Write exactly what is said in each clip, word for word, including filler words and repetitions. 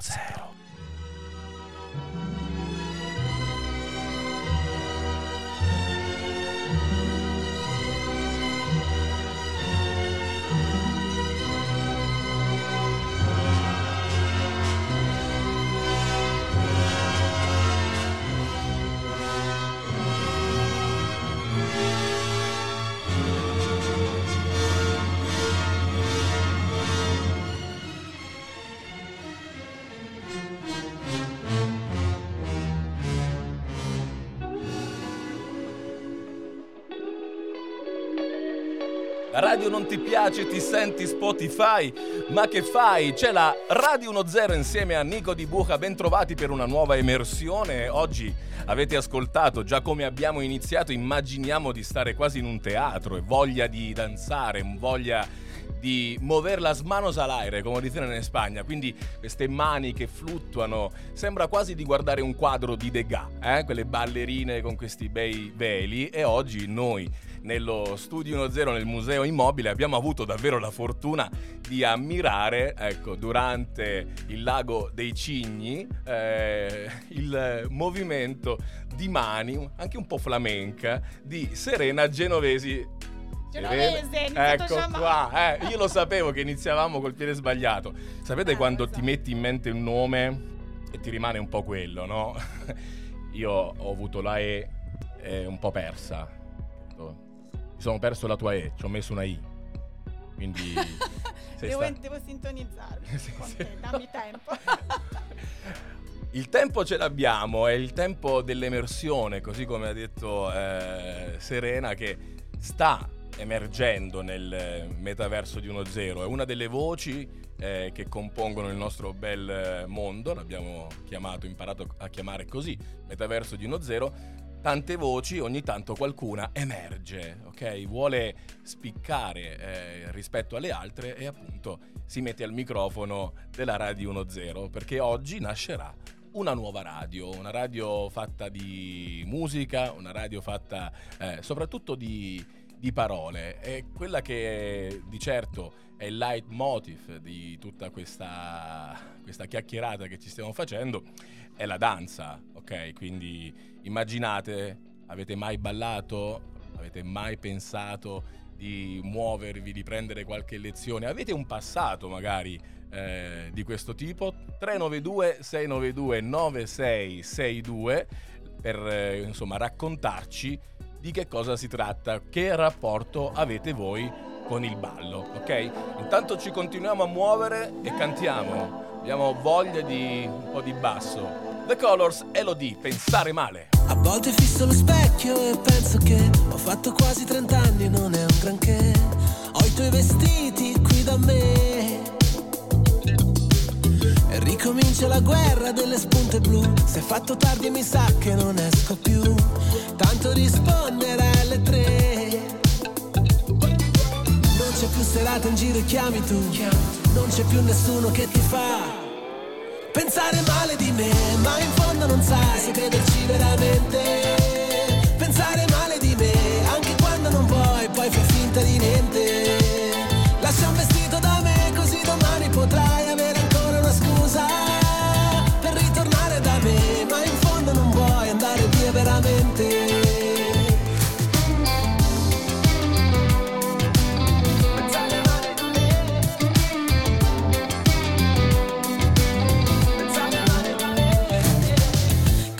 zero zero. Radio non ti piace, ti senti Spotify? Ma che fai? C'è la Radio dieci insieme a Nico Di Buca, bentrovati per una nuova immersione. Oggi avete ascoltato già come abbiamo iniziato, immaginiamo di stare quasi in un teatro e voglia di danzare, voglia di mover las manos al aire, come dicono in Spagna, quindi queste mani che fluttuano, sembra quasi di guardare un quadro di Degas, eh? Quelle ballerine con questi bei veli. E oggi noi nello Studio zero, nel Museo Immobile, abbiamo avuto davvero la fortuna di ammirare, ecco, durante il Lago dei Cigni, eh, il movimento di mani, anche un po' flamenca, di Serena Genovese. Genovese, ecco qua, eh, io lo sapevo che iniziavamo col piede sbagliato. Sapete, ah, quando so. ti metti in mente un nome e ti rimane un po' quello, no? Io ho avuto la E, eh, un po' persa. Mi sono perso la tua E, ci ho messo una I. Quindi devo, sta... devo sintonizzarmi. Sì, sì. Te, dammi tempo. Il tempo ce l'abbiamo, è il tempo dell'emersione, così come ha detto eh, Serena, che sta emergendo nel metaverso di uno zero. È una delle voci eh, che compongono il nostro bel mondo, l'abbiamo chiamato, imparato a chiamare così, metaverso di uno zero. Tante voci, ogni tanto qualcuna emerge, ok? Vuole spiccare eh, rispetto alle altre e appunto si mette al microfono della Radio dieci, perché oggi nascerà una nuova radio, una radio fatta di musica, una radio fatta eh, soprattutto di, di parole. È quella che di certo è il leitmotiv di tutta questa, questa chiacchierata che ci stiamo facendo, è la danza, ok? Quindi immaginate, avete mai ballato? Avete mai pensato di muovervi, di prendere qualche lezione? Avete un passato magari eh, di questo tipo? tre nove due sei nove due nove sei sei due per eh, insomma raccontarci di che cosa si tratta, che rapporto avete voi con il ballo, ok? Intanto ci continuiamo a muovere e cantiamo. Abbiamo voglia di un po' di basso. The Colors, Elodie, Pensare Male. A volte fisso lo specchio e penso che ho fatto quasi trent'anni e non è un granché. Ho i tuoi vestiti qui da me e ricomincia la guerra delle spunte blu. Se è fatto tardi e mi sa che non esco più, tanto risponderai alle tre. Non c'è più serata in giro e chiami tu, non c'è più nessuno che ti fa pensare male di me, ma in fondo non sai se crederci veramente. Pensare male di me, anche quando non vuoi, poi fai finta di niente. Lascia un vestito da me, così domani potrai avere ancora una scusa per ritornare da me, ma in fondo non vuoi andare via veramente.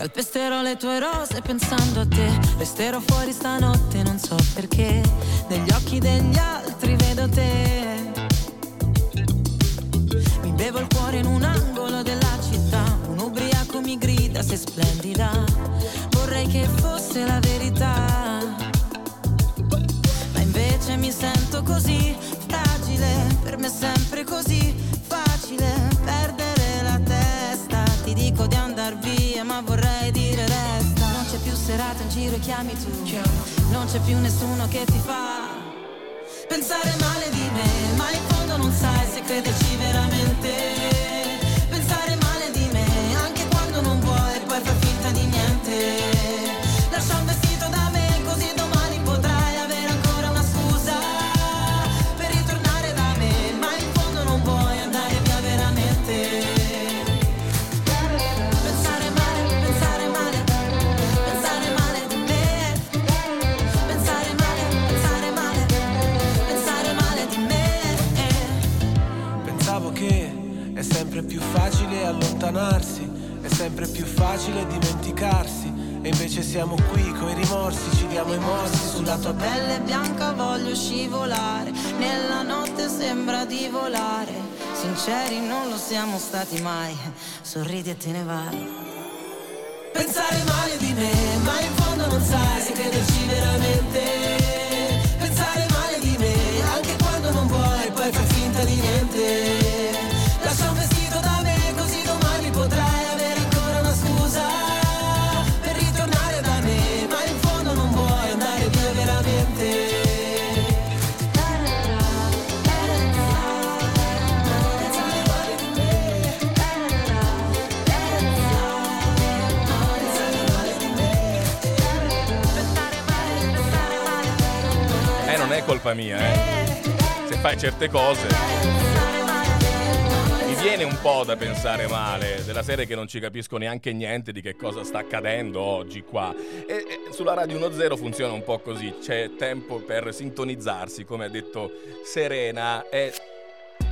Calpesterò le tue rose pensando a te, resterò fuori stanotte non so perché, negli occhi degli altri vedo te. Mi bevo il cuore in un angolo della città, un ubriaco mi grida sei splendida, vorrei che fosse la verità, ma invece mi sento così fragile, per me è sempre così facile perdere la testa, ti dico di andar via ma vorrei dire resta. Non c'è più serata in giro e chiami tu, non c'è più nessuno che ti fa pensare male di me, ma in fondo non sai se crederci veramente. Pensare male di me, anche quando non vuoi, poi far finta di niente. Lascia un vestito da me, così domani potrai avere ancora una scusa per ritornare da me, ma in fondo non vuoi andare via veramente. sempre più facile allontanarsi, è sempre più facile dimenticarsi. E invece siamo qui coi rimorsi, ci diamo i morsi. Sulla tua pelle bianca voglio scivolare, nella notte sembra di volare. Sinceri non lo siamo stati mai, sorridi e te ne vai. Pensare male di me, ma in fondo non sai se crederci veramente. Pensare male di me, anche quando non vuoi, poi fai finta di niente. Lascia un vestito da me, così domani potrai avere ancora una scusa. Colpa mia, eh? Se fai certe cose mi viene un po' da pensare male, della serie che non ci capisco neanche niente di che cosa sta accadendo oggi qua. E, e sulla Radio dieci funziona un po' così, c'è tempo per sintonizzarsi, come ha detto Serena. E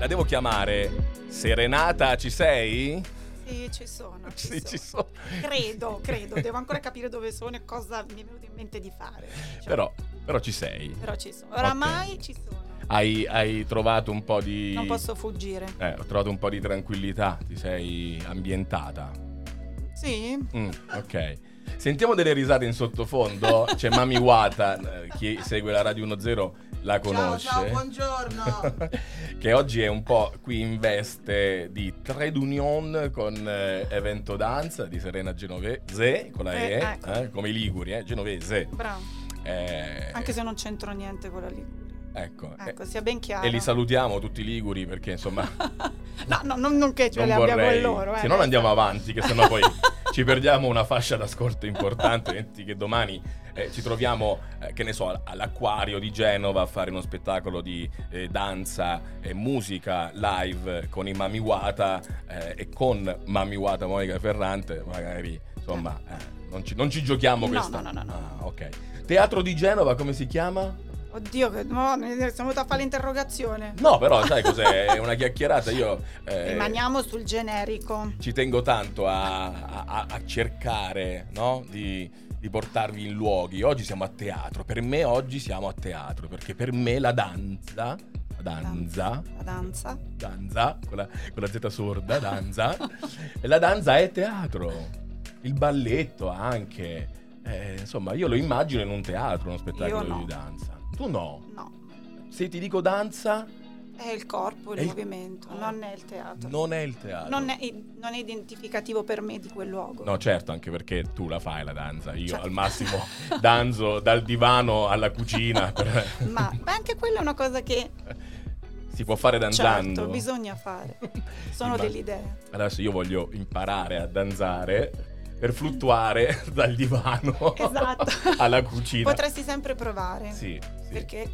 la devo chiamare Serenata, ci sei? Sì, ci sono, ci, sì, sono. ci sono. Credo, credo, devo ancora capire dove sono e cosa mi è venuto in mente di fare. Cioè. Però, però ci sei. Però ci sono. Oramai okay. ci sono. Hai, hai trovato un po' di... Non posso fuggire. Eh, ho trovato un po' di tranquillità, ti sei ambientata. Sì. Mm, ok. Sentiamo delle risate in sottofondo, c'è Mami Wata, chi segue la Radio dieci la conosce. Ciao, ciao, buongiorno. Che oggi è un po' qui in veste di trade union con eh, Evento Danza di Serena Genovese, con la E, eh, ecco. eh, come i Liguri, eh, Genovese. Bravo. Eh, Anche se non c'entro niente con la Liguri. Ecco, ecco eh, sia ben chiaro. E li salutiamo tutti i Liguri perché insomma no, no, non, non che ce non li abbiamo con loro eh, se non andiamo avanti che sennò poi ci perdiamo una fascia d'ascolto importante che domani eh, ci troviamo eh, che ne so all'Acquario di Genova a fare uno spettacolo di eh, danza e musica live con i Mami Wata eh, e con Mami Wata Monica Ferrante magari insomma eh, non, ci, non ci giochiamo no, questa no no no, no. Ah, ok. Teatro di Genova come si chiama? Oddio, che no, siamo venuti a fare l'interrogazione. No, però sai cos'è? È una chiacchierata. Io eh, rimaniamo sul generico. Ci tengo tanto a, a, a cercare, no? Di, di portarvi in luoghi. Oggi siamo a teatro. Per me oggi siamo a teatro perché per me la danza, la danza, la danza, danza con la, con la Z sorda, danza. La danza è teatro. Il balletto anche. Eh, insomma, io lo immagino in un teatro, uno spettacolo no. di danza. Tu no? No. Se ti dico danza... È il corpo, il, il movimento, corpo. non è il teatro. Non è il teatro. Non è, non è identificativo per me di quel luogo. No, certo, anche perché tu la fai la danza. Io certo. al massimo danzo dal divano alla cucina. ma, ma anche quella è una cosa che... Si può fare danzando. Certo, bisogna fare. Sono ma, delle idee. Adesso io voglio imparare a danzare... per fluttuare dal divano esatto. alla cucina. Potresti sempre provare, sì, sì. perché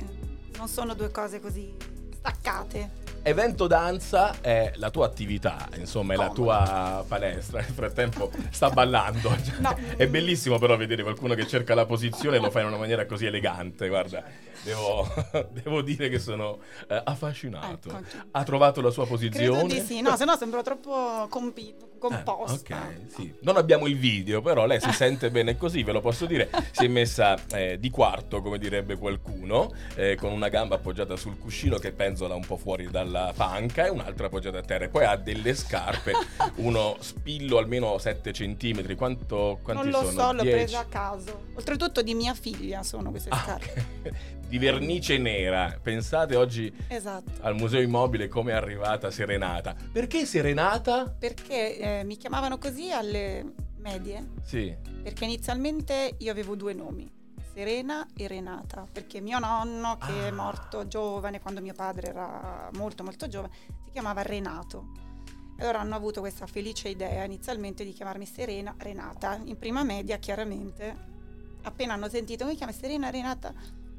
non sono due cose così staccate. Evento Danza è la tua attività, insomma è oh, la tua palestra. Nel frattempo sta ballando. No. È bellissimo però vedere qualcuno che cerca la posizione e lo fa in una maniera così elegante. Guarda, devo, devo dire che sono eh, affascinato. Ecco. Ha trovato la sua posizione? Credo di sì, no, sennò sembra troppo compi- composta. Ah, ok, sì. Non abbiamo il video, però lei si sente bene così, ve lo posso dire. Si è messa eh, di quarto, come direbbe qualcuno, eh, con una gamba appoggiata sul cuscino che penzola un po' fuori dal la panca e un'altra appoggiata a terra e poi ha delle scarpe uno spillo almeno sette centimetri. Quanto quanti sono? Non lo sono? so, l'ho dieci? Presa a caso, oltretutto di mia figlia sono queste ah, scarpe okay. di vernice nera. Pensate oggi esatto. al Museo Immobile come è arrivata Serenata. Perché Serenata? Perché eh, mi chiamavano così alle medie sì. perché inizialmente io avevo due nomi, Serena e Renata, perché mio nonno che ah. è morto giovane quando mio padre era molto molto giovane si chiamava Renato. Allora hanno avuto questa felice idea inizialmente di chiamarmi Serena Renata in prima media, chiaramente appena hanno sentito mi chiama Serena Renata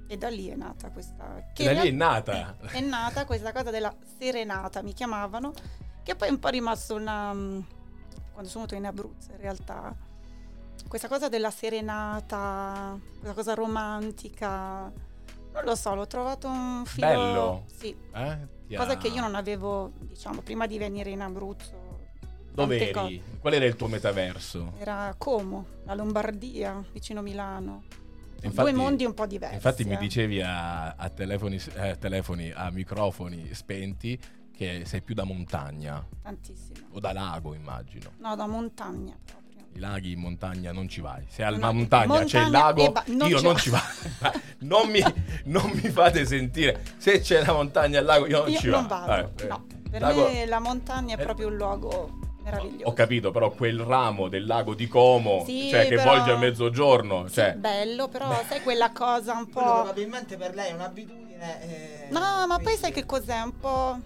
e da lì è nata questa che da lì è nata è, è nata questa cosa della Serenata mi chiamavano, che poi è un po' rimasto una quando sono venuto in Abruzzo in realtà questa cosa della serenata, questa cosa romantica, non lo so, l'ho trovato un filo... Bello! Sì. Eh? Ti cosa ha... che io non avevo, diciamo, prima di venire in Abruzzo. Dove eri? Qual era il tuo metaverso? Era Como, la Lombardia, vicino Milano. Infatti, due mondi un po' diversi. Infatti eh. mi dicevi a, a, telefoni, a telefoni, a microfoni spenti che sei più da montagna. Tantissimo. O da lago, immagino. No, da montagna proprio. I laghi in montagna non ci vai. Se alla no, montagna, montagna c'è il lago, ba- non io non ci vado. non, mi, non mi fate sentire. Se c'è la montagna al lago, io non io ci non vado. vado. Eh, no, per lago... me la montagna è proprio un luogo... Ho capito, però quel ramo del lago di Como, sì, cioè che però... volge a mezzogiorno, cioè... sì, bello, però sai quella cosa un po'... Quello probabilmente per lei è un'abitudine. Eh, no, no, ma poi sai che cos'è? Un po'...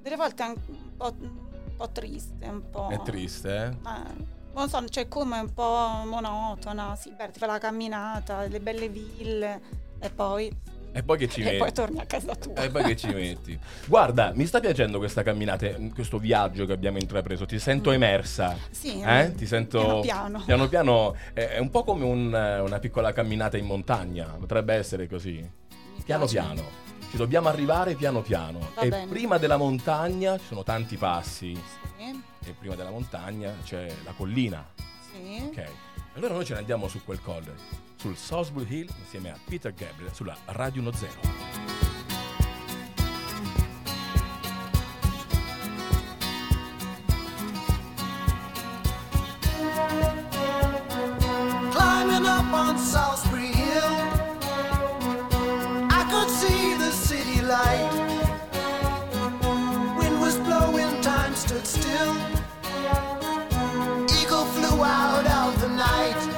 delle volte è un po', un po' triste, un po'... È triste, eh? eh non so, cioè Como è un po' monotona, sì, beh, ti fa la camminata, le belle ville, e poi... E poi che ci metti? E poi torni a casa tua. E poi che ci metti? Guarda, mi sta piacendo questa camminata, questo viaggio che abbiamo intrapreso. Ti sento emersa. Sì. Eh? Ti sento piano piano. Piano piano. È un po' come un, una piccola camminata in montagna. Potrebbe essere così. Piano piano. Ci dobbiamo arrivare piano piano. Va e bene. Prima della montagna ci sono tanti passi. Sì. E prima della montagna c'è la collina. Sì. Ok. Allora noi ce ne andiamo su quel colle. Sul Solsbury Hill insieme a Peter Gabriel sulla Radio dieci. Climbing up on Solsbury Hill, I could see the city light. Wind was blowing, time stood still. Eagle flew out of the night.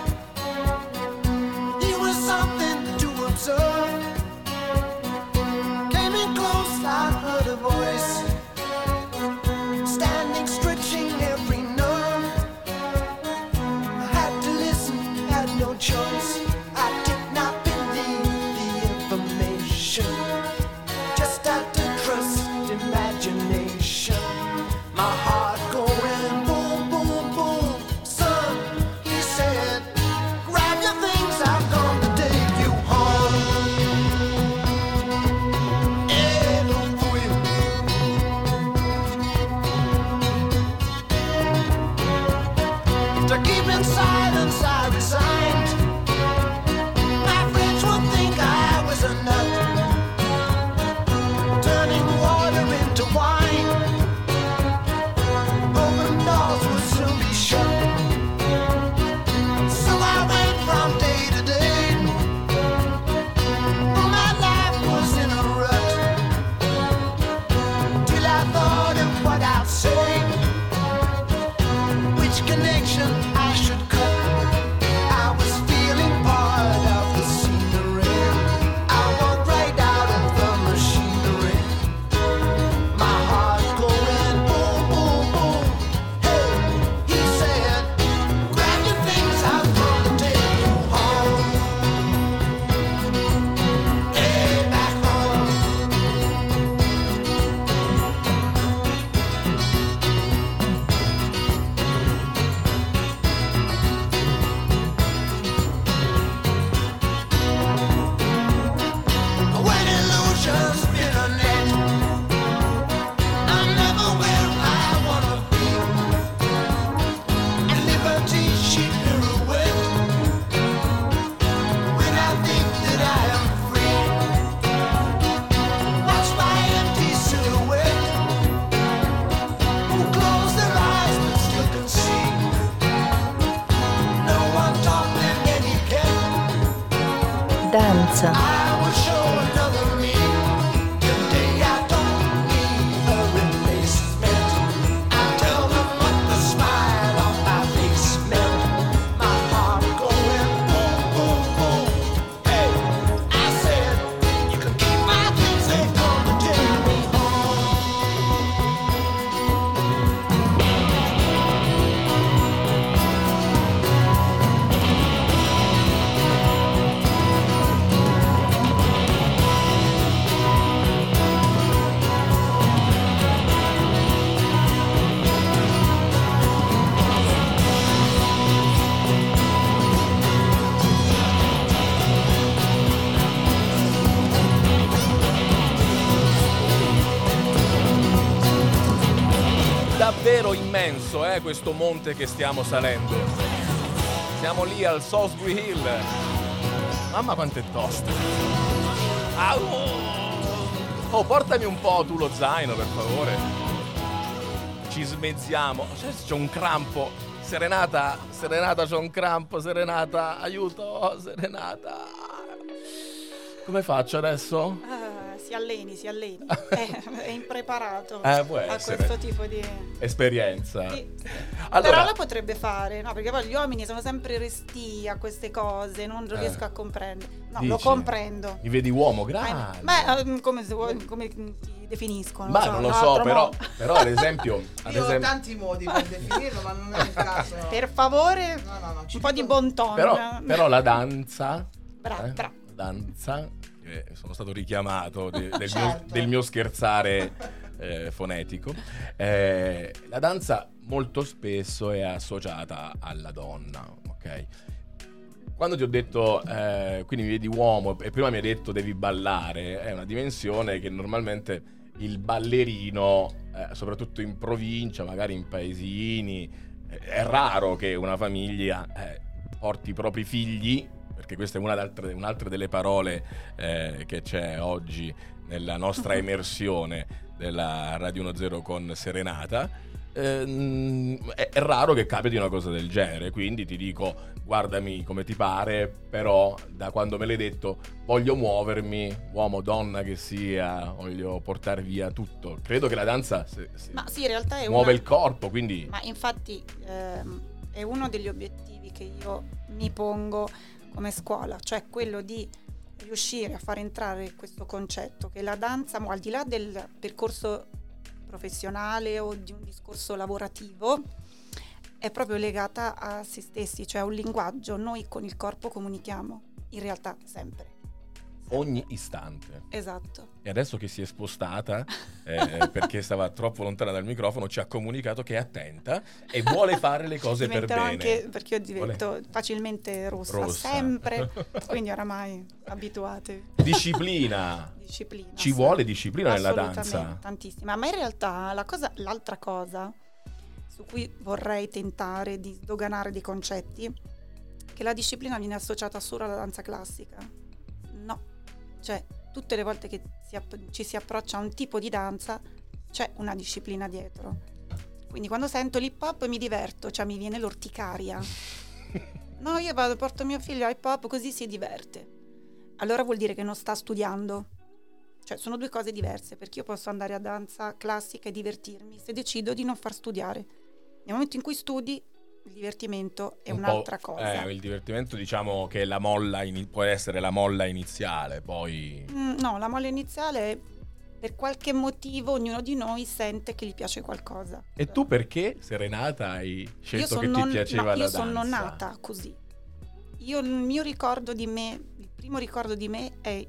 immenso è eh, questo monte che stiamo salendo. Siamo lì al Solsbury Hill. Mamma quanto è tosta. Au! Oh, portami un po' tu lo zaino, per favore. Ci smezziamo. C'è, c'è un crampo. Serenata, Serenata, c'è un crampo. Serenata, aiuto, Serenata. Come faccio adesso? Si alleni, si alleni, è, è impreparato eh, a questo tipo di esperienza. Sì. Allora... Però la potrebbe fare, no? Perché poi gli uomini sono sempre restii a queste cose, non eh. riesco a comprendere. No, dici? Lo comprendo. Mi vedi uomo grande? Eh, beh, come, come ti definiscono? Ma cioè, non lo so, però, però ad esempio... Ad Io esempio... ho tanti modi per definirlo, ma non è il caso. Per favore, no, no, un po' di bon ton. Però, però la danza... Bra, eh? bra. Danza... sono stato richiamato de, del, certo. mio, del mio scherzare eh, fonetico. Eh, la danza molto spesso è associata alla donna, ok? Quando ti ho detto eh, quindi mi vedi uomo e prima mi hai detto devi ballare, è una dimensione che normalmente il ballerino, eh, soprattutto in provincia, magari in paesini, eh, è raro che una famiglia eh, porti i propri figli, perché questa è una d'altre, un'altra delle parole eh, che c'è oggi nella nostra immersione della Radio dieci con Serenata, eh, è, è raro che capiti una cosa del genere, quindi ti dico guardami come ti pare, però da quando me l'hai detto voglio muovermi, uomo, donna che sia, voglio portare via tutto. Credo che la danza se, se Ma sì, in realtà è muove una... il corpo, quindi... Ma infatti ehm, è uno degli obiettivi che io mi pongo come scuola, cioè quello di riuscire a far entrare questo concetto che la danza, al di là del percorso professionale o di un discorso lavorativo, è proprio legata a se stessi, cioè a un linguaggio. Noi con il corpo comunichiamo, in realtà sempre. sempre. Ogni istante. Esatto. E adesso che si è spostata, eh, perché stava troppo lontana dal microfono, ci ha comunicato che è attenta e vuole fare le cose per bene. Anche perché io divento vuole... facilmente rossa, rossa, sempre, quindi oramai abituate. Disciplina. disciplina ci sì. vuole disciplina nella danza. Tantissima, ma in realtà la cosa, l'altra cosa su cui vorrei tentare di sdoganare dei concetti, che la disciplina viene associata solo alla danza classica. No, cioè tutte le volte che si app- ci si approccia a un tipo di danza c'è una disciplina dietro. Quindi quando sento l'hip hop mi diverto, cioè mi viene l'orticaria. No, io vado, porto mio figlio all'hip hop così si diverte. Allora vuol dire che non sta studiando. Cioè sono due cose diverse, perché io posso andare a danza classica e divertirmi se decido di non far studiare. Nel momento in cui studi il divertimento è un un'altra cosa. Eh, il divertimento, diciamo che la molla in, può essere la molla iniziale, poi mm, no, la molla iniziale è, per qualche motivo ognuno di noi sente che gli piace qualcosa. E allora, tu perché, Serenata, hai scelto che non, ti piaceva no, la danza? Io sono nata così. Io il mio ricordo di me, il primo ricordo di me è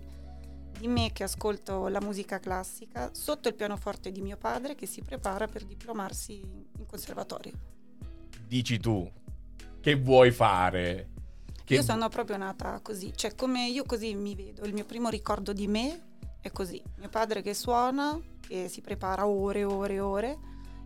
di me che ascolto la musica classica sotto il pianoforte di mio padre che si prepara per diplomarsi in conservatorio. Dici tu, che vuoi fare? Che... Io sono proprio nata così, cioè come io così mi vedo, il mio primo ricordo di me è così. Mio padre che suona, che si prepara ore e ore e ore,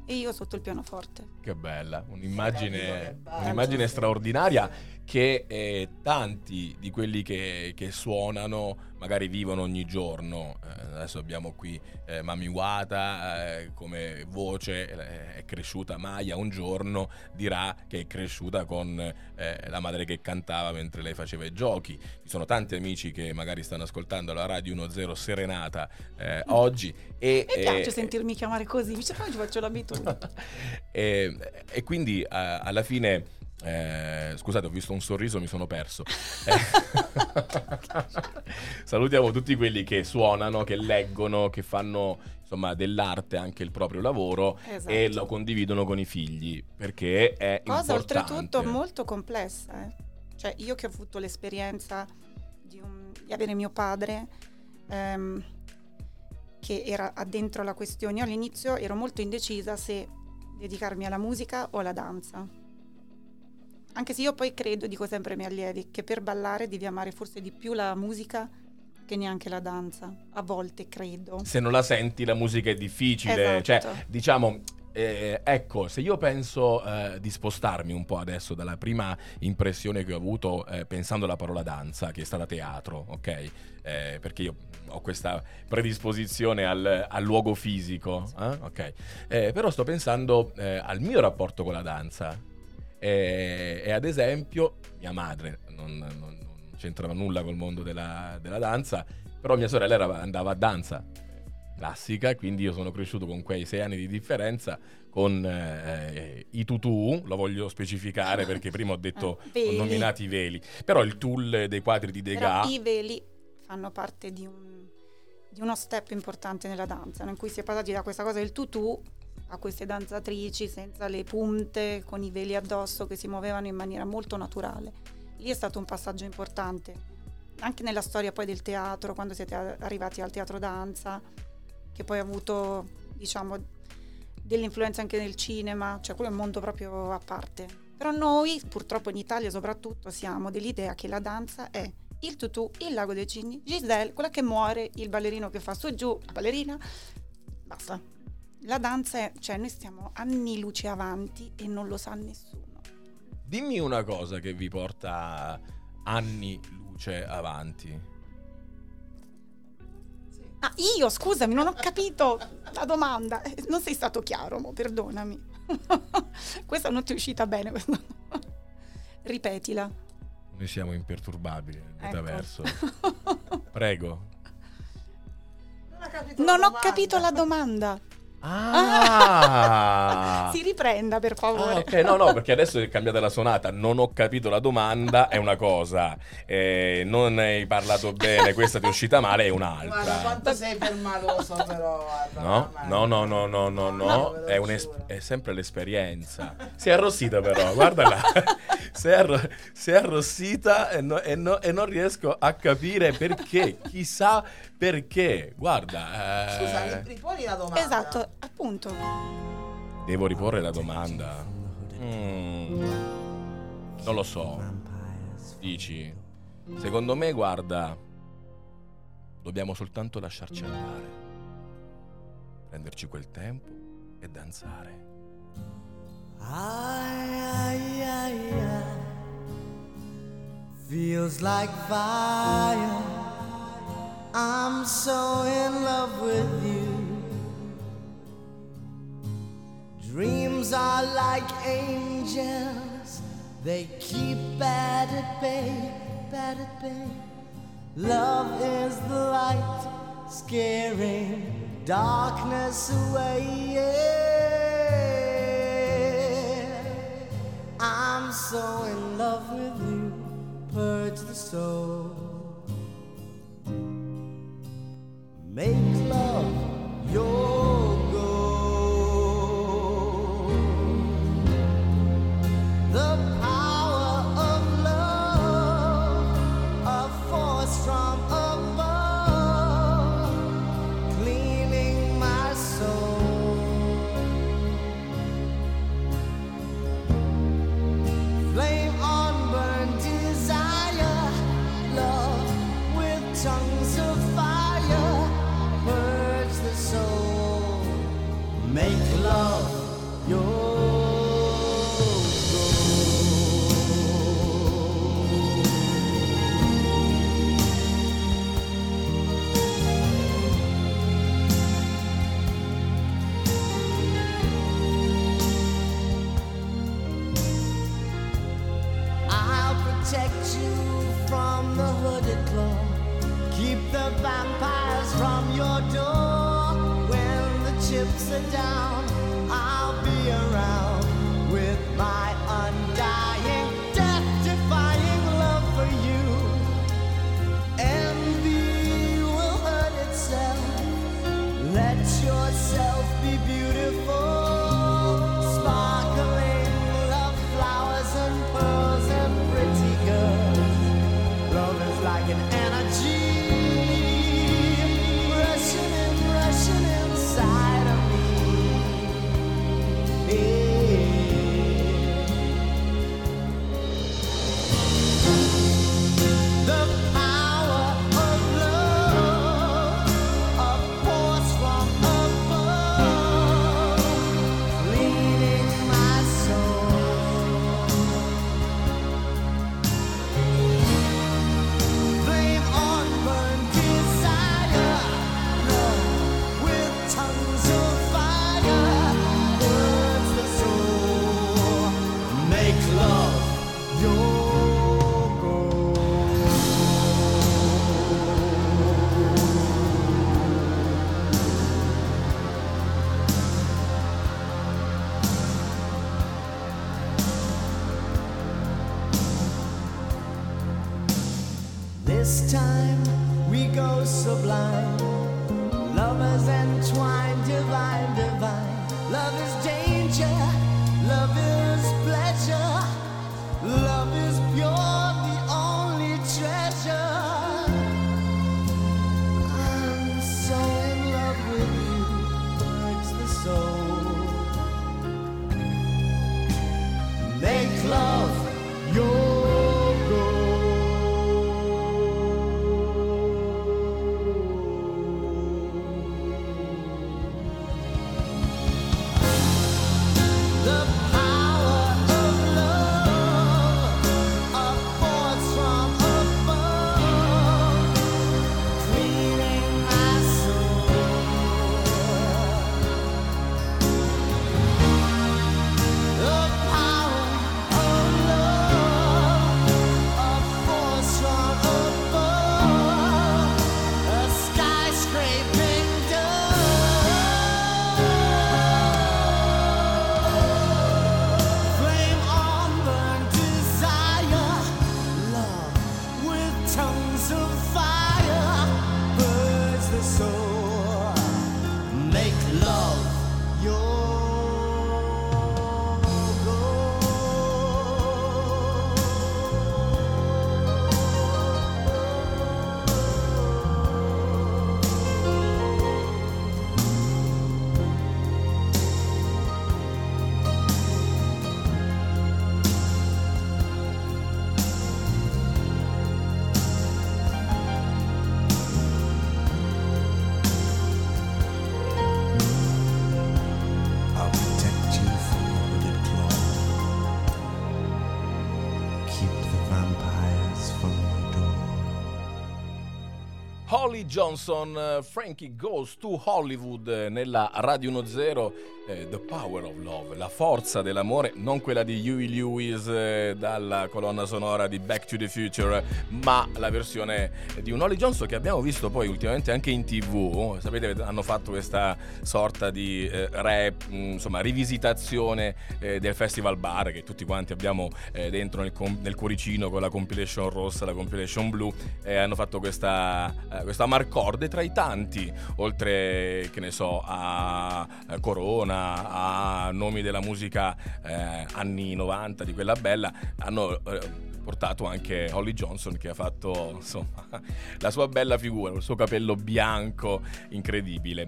e io sotto il pianoforte. Che bella, un'immagine, un'immagine straordinaria che eh, tanti di quelli che, che suonano magari vivono ogni giorno. Eh, adesso abbiamo qui eh, Mami Wata, eh, come voce eh, è cresciuta Maya, un giorno dirà che è cresciuta con eh, la madre che cantava mentre lei faceva i giochi. Ci sono tanti amici che magari stanno ascoltando la Radio dieci Serenata eh, mm. oggi. E, mi piace eh, sentirmi chiamare così, mi poi ci faccio l'abitudine. e, e quindi a, alla fine... Eh, scusate, ho visto un sorriso, mi sono perso. Eh. Salutiamo tutti quelli che suonano, che leggono, che fanno insomma dell'arte anche il proprio lavoro, esatto, e lo condividono con i figli, perché è cosa importante. Oltretutto molto complessa, eh. Cioè io che ho avuto l'esperienza di, un, di avere mio padre ehm, che era addentro alla questione. Io all'inizio ero molto indecisa se dedicarmi alla musica o alla danza. Anche se io poi credo, dico sempre ai miei allievi, che per ballare devi amare forse di più la musica che neanche la danza. A volte credo. Se non la senti la musica è difficile. Esatto. Cioè, diciamo, Eh, ecco, se io penso eh, di spostarmi un po' adesso dalla prima impressione che ho avuto eh, pensando alla parola danza, che è stata teatro, ok? Eh, perché io ho questa predisposizione al, al luogo fisico, eh? Ok? Eh, però sto pensando eh, al mio rapporto con la danza e, e ad esempio mia madre non, non, non c'entrava nulla col mondo della, della danza, però mia sorella era, andava a danza classica, quindi io sono cresciuto con quei sei anni di differenza, con eh, i tutù, lo voglio specificare perché prima ho detto, ho nominato i veli, però il tulle dei quadri di Degas... Però i veli fanno parte di, un, di uno step importante nella danza, in cui si è passati da questa cosa del tutù a queste danzatrici senza le punte, con i veli addosso, che si muovevano in maniera molto naturale. Lì è stato un passaggio importante, anche nella storia poi del teatro, quando siete arrivati al teatro danza... che poi ha avuto, diciamo, dell'influenza anche nel cinema, cioè quello è un mondo proprio a parte. Però noi, purtroppo in Italia soprattutto, siamo dell'idea che la danza è il tutù, il Lago dei Cigni, Giselle, quella che muore, il ballerino che fa su e giù, la ballerina, basta. La danza è, cioè noi stiamo anni luce avanti e non lo sa nessuno. Dimmi una cosa che vi porta anni luce avanti. Ah, io, scusami, non ho capito la domanda. Non sei stato chiaro, mo, perdonami. Questa non ti è uscita bene. Ripetila. Noi siamo imperturbabili nel metaverso. Ecco. Prego. Non, capito non ho capito la domanda. Ah! Si riprenda, per favore. Ah, ok, no, no, perché adesso è cambiata la sonata. Non ho capito la domanda è una cosa, eh, non hai parlato bene, questa ti è uscita male è un'altra. Guarda quanto sei permaloso, però. Guarda, no, no, no, no, no, no, no, no. È, un es- è sempre l'esperienza. Si è arrossita, però, guardala. Si è, arro- si è arrossita e, no, e, no, e non riesco a capire perché. Chissà perché. Guarda. Eh... Scusa, riponi la domanda. Esatto. Appunto, devo riporre la domanda. Mm, non lo so. Dici, secondo me, guarda, dobbiamo soltanto lasciarci andare, prenderci quel tempo e danzare. Ai, ai, ai, ai. Feels like fire. I'm so in love with you. Dreams are like angels, they keep bad at bay, bad at bay. Love is the light, scaring darkness away, yeah. I'm so in love with you, purge the soul. Make love your energy rushing and rushing inside of me. This time we go sublime, lovers entwined, divine, divine. Love is danger, love is pleasure, love is pure, the only treasure. I'm so in love with you, burns the soul. Make love your Holly Johnson, Frankie Goes to Hollywood nella Radio dieci, eh, The Power of Love, la forza dell'amore, non quella di Huey Lewis eh, dalla colonna sonora di Back to the Future, ma la versione di un Holly Johnson che abbiamo visto poi ultimamente anche in tivù. Sapete, hanno fatto questa sorta di eh, rap, insomma rivisitazione eh, del Festival Bar che tutti quanti abbiamo eh, dentro nel, com- nel cuoricino, con la compilation rossa, la compilation blu, eh, hanno fatto questa... Eh, questa marcorde tra i tanti, oltre che ne so a Corona, a nomi della musica eh, anni novanta, di quella bella, hanno eh, portato anche Holly Johnson, che ha fatto insomma la sua bella figura, il suo capello bianco incredibile.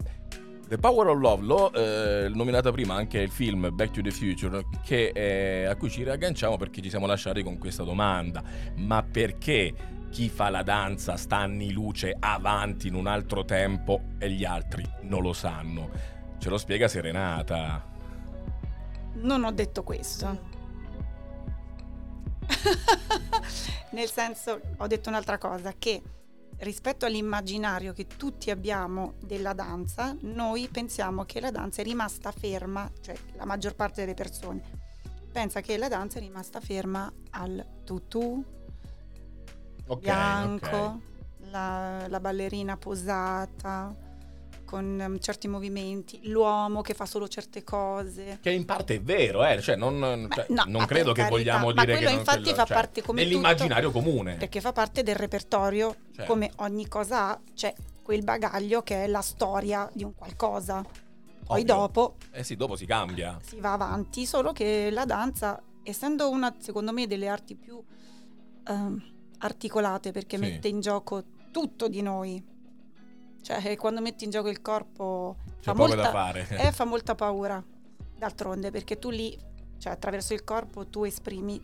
The Power of Love, l'ho eh, nominata prima anche il film Back to the Future, che, eh, a cui ci riagganciamo perché ci siamo lasciati con questa domanda: ma perché chi fa la danza sta anni luce avanti in un altro tempo e gli altri non lo sanno? Ce lo spiega Serenata. Non ho detto questo. Nel senso, ho detto un'altra cosa, che rispetto all'immaginario che tutti abbiamo della danza, noi pensiamo che la danza è rimasta ferma, cioè la maggior parte delle persone pensa che la danza è rimasta ferma al tutù, okay, bianco, okay. La, la ballerina posata con um, certi movimenti, l'uomo che fa solo certe cose, che in parte è vero, eh? Cioè non, Beh, cioè, no, non credo che carità. vogliamo ma dire che non quello infatti fa cioè, parte come nell'immaginario tutto, comune, perché fa parte del repertorio, certo. Come ogni cosa ha, c'è quel bagaglio che è la storia di un qualcosa. Ovvio. Poi dopo eh sì, dopo si cambia, si va avanti, solo che la danza, essendo una, secondo me, delle arti più um, articolate, perché sì, mette in gioco tutto di noi, cioè quando metti in gioco il corpo c'è fa molta, da fare. Eh, fa molta paura d'altronde, perché tu lì, cioè attraverso il corpo tu esprimi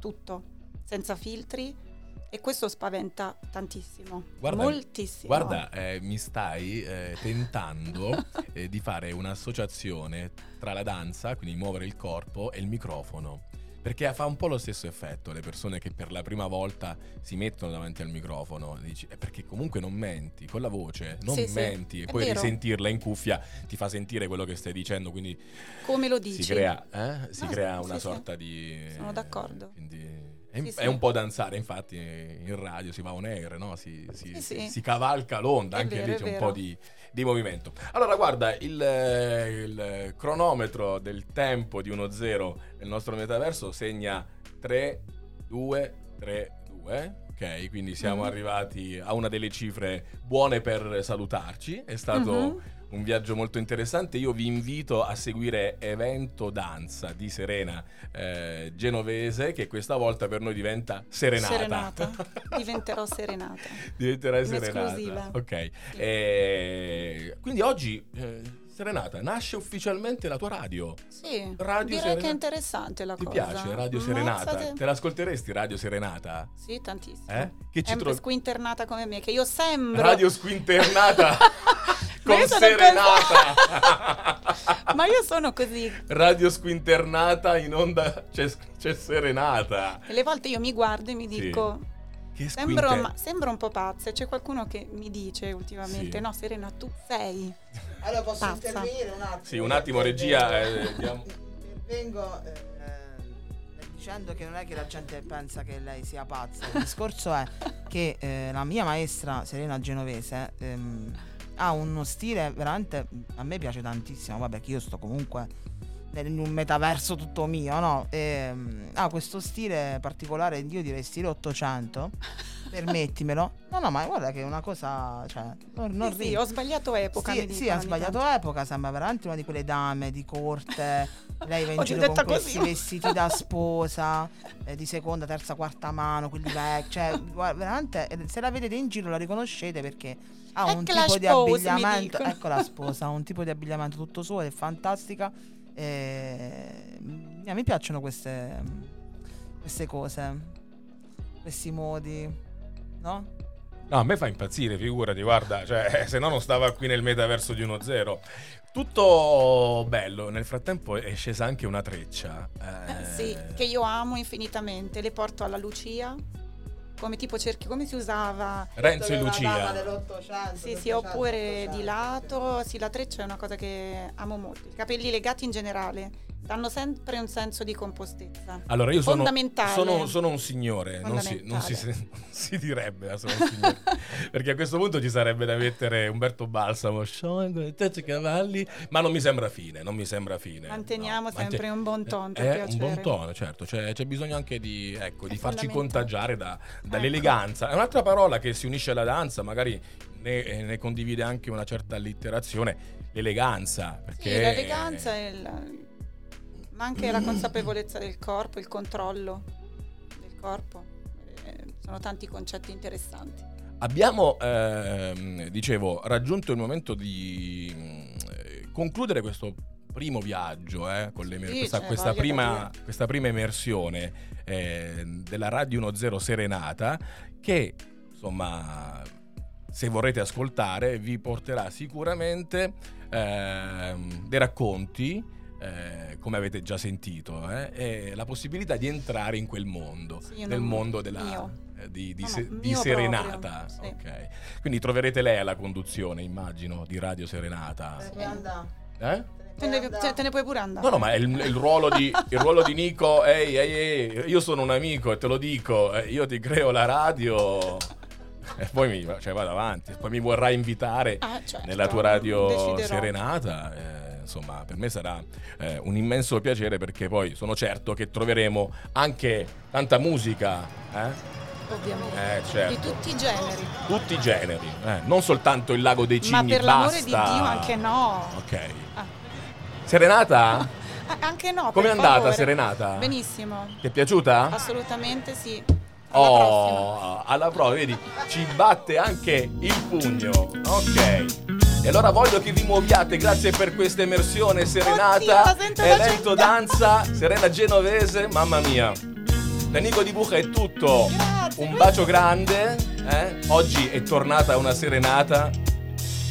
tutto senza filtri, e questo spaventa tantissimo, guarda, moltissimo. Guarda, eh, mi stai eh, tentando eh, di fare un'associazione tra la danza, quindi muovere il corpo, e il microfono, perché fa un po' lo stesso effetto. Le persone che per la prima volta si mettono davanti al microfono, dici, è perché comunque non menti con la voce, non sì, menti sì, e poi vero. Risentirla in cuffia ti fa sentire quello che stai dicendo, quindi come lo dici si crea, eh? si no, crea sì, una sì, sorta sì. di sono d'accordo, quindi è, sì, è sì. un po' danzare, infatti in radio si va on air, no? si, si, sì, sì. si cavalca l'onda, è anche vero, lì c'è un po' di, di movimento. Allora guarda, il, il cronometro del tempo di uno zero nel nostro metaverso segna tre due tre due, Ok, quindi siamo mm-hmm. arrivati a una delle cifre buone per salutarci. È stato mm-hmm. un viaggio molto interessante. Io vi invito a seguire Evento Danza di Serena eh, Genovese, che questa volta per noi diventa Serenata. Serenata. Diventerò Serenata. Diventerai Serenata. Esclusiva. Ok. E... quindi oggi... Eh... Serenata, nasce ufficialmente la tua radio. Sì, radio direi Serenata. Che è interessante la Ti cosa. Ti piace Radio Serenata? Mazzate. Te l'ascolteresti Radio Serenata? Sì, tantissimo. Eh? Che ci tro... squinternata come me, che io sembro... Radio squinternata con Serenata. Ma io sono così. Radio squinternata, in onda c'è, c'è Serenata. E le volte io mi guardo e mi dico... Sì. Sembro, ma, sembro un po' pazza. C'è qualcuno che mi dice ultimamente sì. No Serena, tu sei allora posso pazza. Intervenire un attimo? Sì, un attimo regia eh, intervengo eh, eh, dicendo che non è che la gente pensa che lei sia pazza. Il discorso è che eh, la mia maestra Serena Genovese ehm, ha uno stile veramente, a me piace tantissimo. Vabbè, che io sto comunque in un metaverso tutto mio, no? E, ah, questo stile particolare, io direi stile ottocento, permettimelo. No, no, ma guarda che è una cosa, cioè, non, non sì, sì, ho sbagliato epoca. Sì, sì, ha sbagliato epoca, sembra veramente una di quelle dame di corte. Lei va in giro con questi vestiti da sposa, eh, di seconda, terza, quarta mano, quelli vecchi, cioè, guarda, veramente, se la vedete in giro la riconoscete perché ha un ecco tipo di pose, abbigliamento, ecco la sposa, ha un tipo di abbigliamento tutto suo ed è fantastica. E... a me piacciono queste queste cose, questi modi, no? No, a me fa impazzire, figurati, guarda, cioè, se no non stava qui nel metaverso di uno zero. Tutto bello, nel frattempo è scesa anche una treccia eh... Eh, sì, che io amo infinitamente, le porto alla Lucia. Come tipo cerchi, come si usava Renzo e Lucia sì sì oppure di lato sì, la treccia è una cosa che amo molto. I capelli legati in generale danno sempre un senso di compostezza. Allora io sono sono, sono un signore, non si, non, si, non si direbbe sono un signore perché a questo punto ci sarebbe da mettere Umberto Balsamo trecce cavalli, ma non mi sembra fine, non mi sembra fine. Manteniamo no, sempre mante- un buon tono, eh, un buon tono, certo, c'è, c'è bisogno anche di ecco è di farci contagiare da, dall'eleganza. Ecco. È un'altra parola che si unisce alla danza, magari ne, ne condivide anche una certa allitterazione, l'eleganza, perché sì, l'eleganza è, è il ma anche la consapevolezza del corpo, il controllo del corpo, eh, sono tanti concetti interessanti. Abbiamo, ehm, dicevo, raggiunto il momento di eh, concludere questo primo viaggio, eh, con le, sì, questa, questa, prima, questa prima immersione eh, della Radio dieci Serenata, che insomma, se vorrete ascoltare, vi porterà sicuramente eh, dei racconti. Eh, come avete già sentito eh, eh, la possibilità di entrare in quel mondo, sì, nel mondo della, eh, di, di, no, se, di Serenata proprio, sì. Okay. Quindi troverete lei alla conduzione, immagino, di Radio Serenata. Sì. Eh? Te ne, cioè, te ne puoi pure andare. No, no, ma il, il, ruolo, di, il ruolo di Nico ehi, ehi, ehi, io sono un amico e te lo dico, io ti creo la radio e poi mi cioè, vado avanti, poi mi vorrai invitare ah, certo, nella tua radio deciderò. Serenata eh. Insomma, per me sarà eh, un immenso piacere, perché poi sono certo che troveremo anche tanta musica, eh? Ovviamente, eh, certo. Di tutti i generi. Tutti i generi, eh, non soltanto il Lago dei Cigni, ma per l'amore basta. Di Dio anche no. Ok. Ah. Serenata? Ah, anche no. Com'è andata favore. Serenata? Benissimo. Ti è piaciuta? Assolutamente sì. Alla oh, prossima. Alla prova, vedi, ci batte anche il pugno. Ok. E allora voglio che vi muoviate, grazie per questa immersione Serenata, oddio, Evento Danza, Serena Genovese, mamma mia. Da Nico Di Buca è tutto, grazie. Un bacio grande, eh? Oggi è tornata una serenata,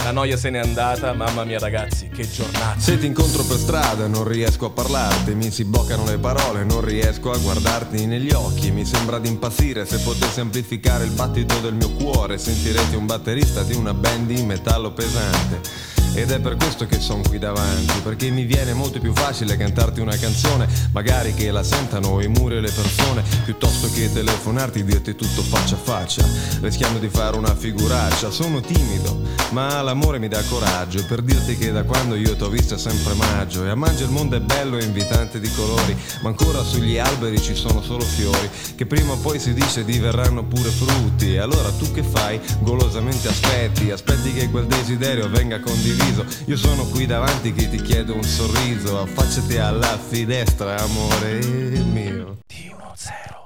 la noia se n'è andata, mamma mia ragazzi, che giornata. Se ti incontro per strada non riesco a parlarti, mi si bloccano le parole, non riesco a guardarti negli occhi, mi sembra di impazzire, se potessi amplificare il battito del mio cuore sentiresti un batterista di una band di metallo pesante. ed è per questo che sono qui davanti, perché mi viene molto più facile cantarti una canzone, magari che la sentano i muri e le persone, piuttosto che telefonarti e dirti tutto faccia a faccia, rischiando di fare una figuraccia. Sono timido, ma l'amore mi dà coraggio per dirti che da quando io t'ho vista è sempre maggio, e a maggio il mondo è bello e invitante di colori, ma ancora sugli alberi ci sono solo fiori, che prima o poi si dice diverranno pure frutti. E allora tu che fai? Golosamente aspetti, aspetti che quel desiderio venga condiviso. Io sono qui davanti che ti chiedo un sorriso, affacciati alla finestra, amore mio. T uno zero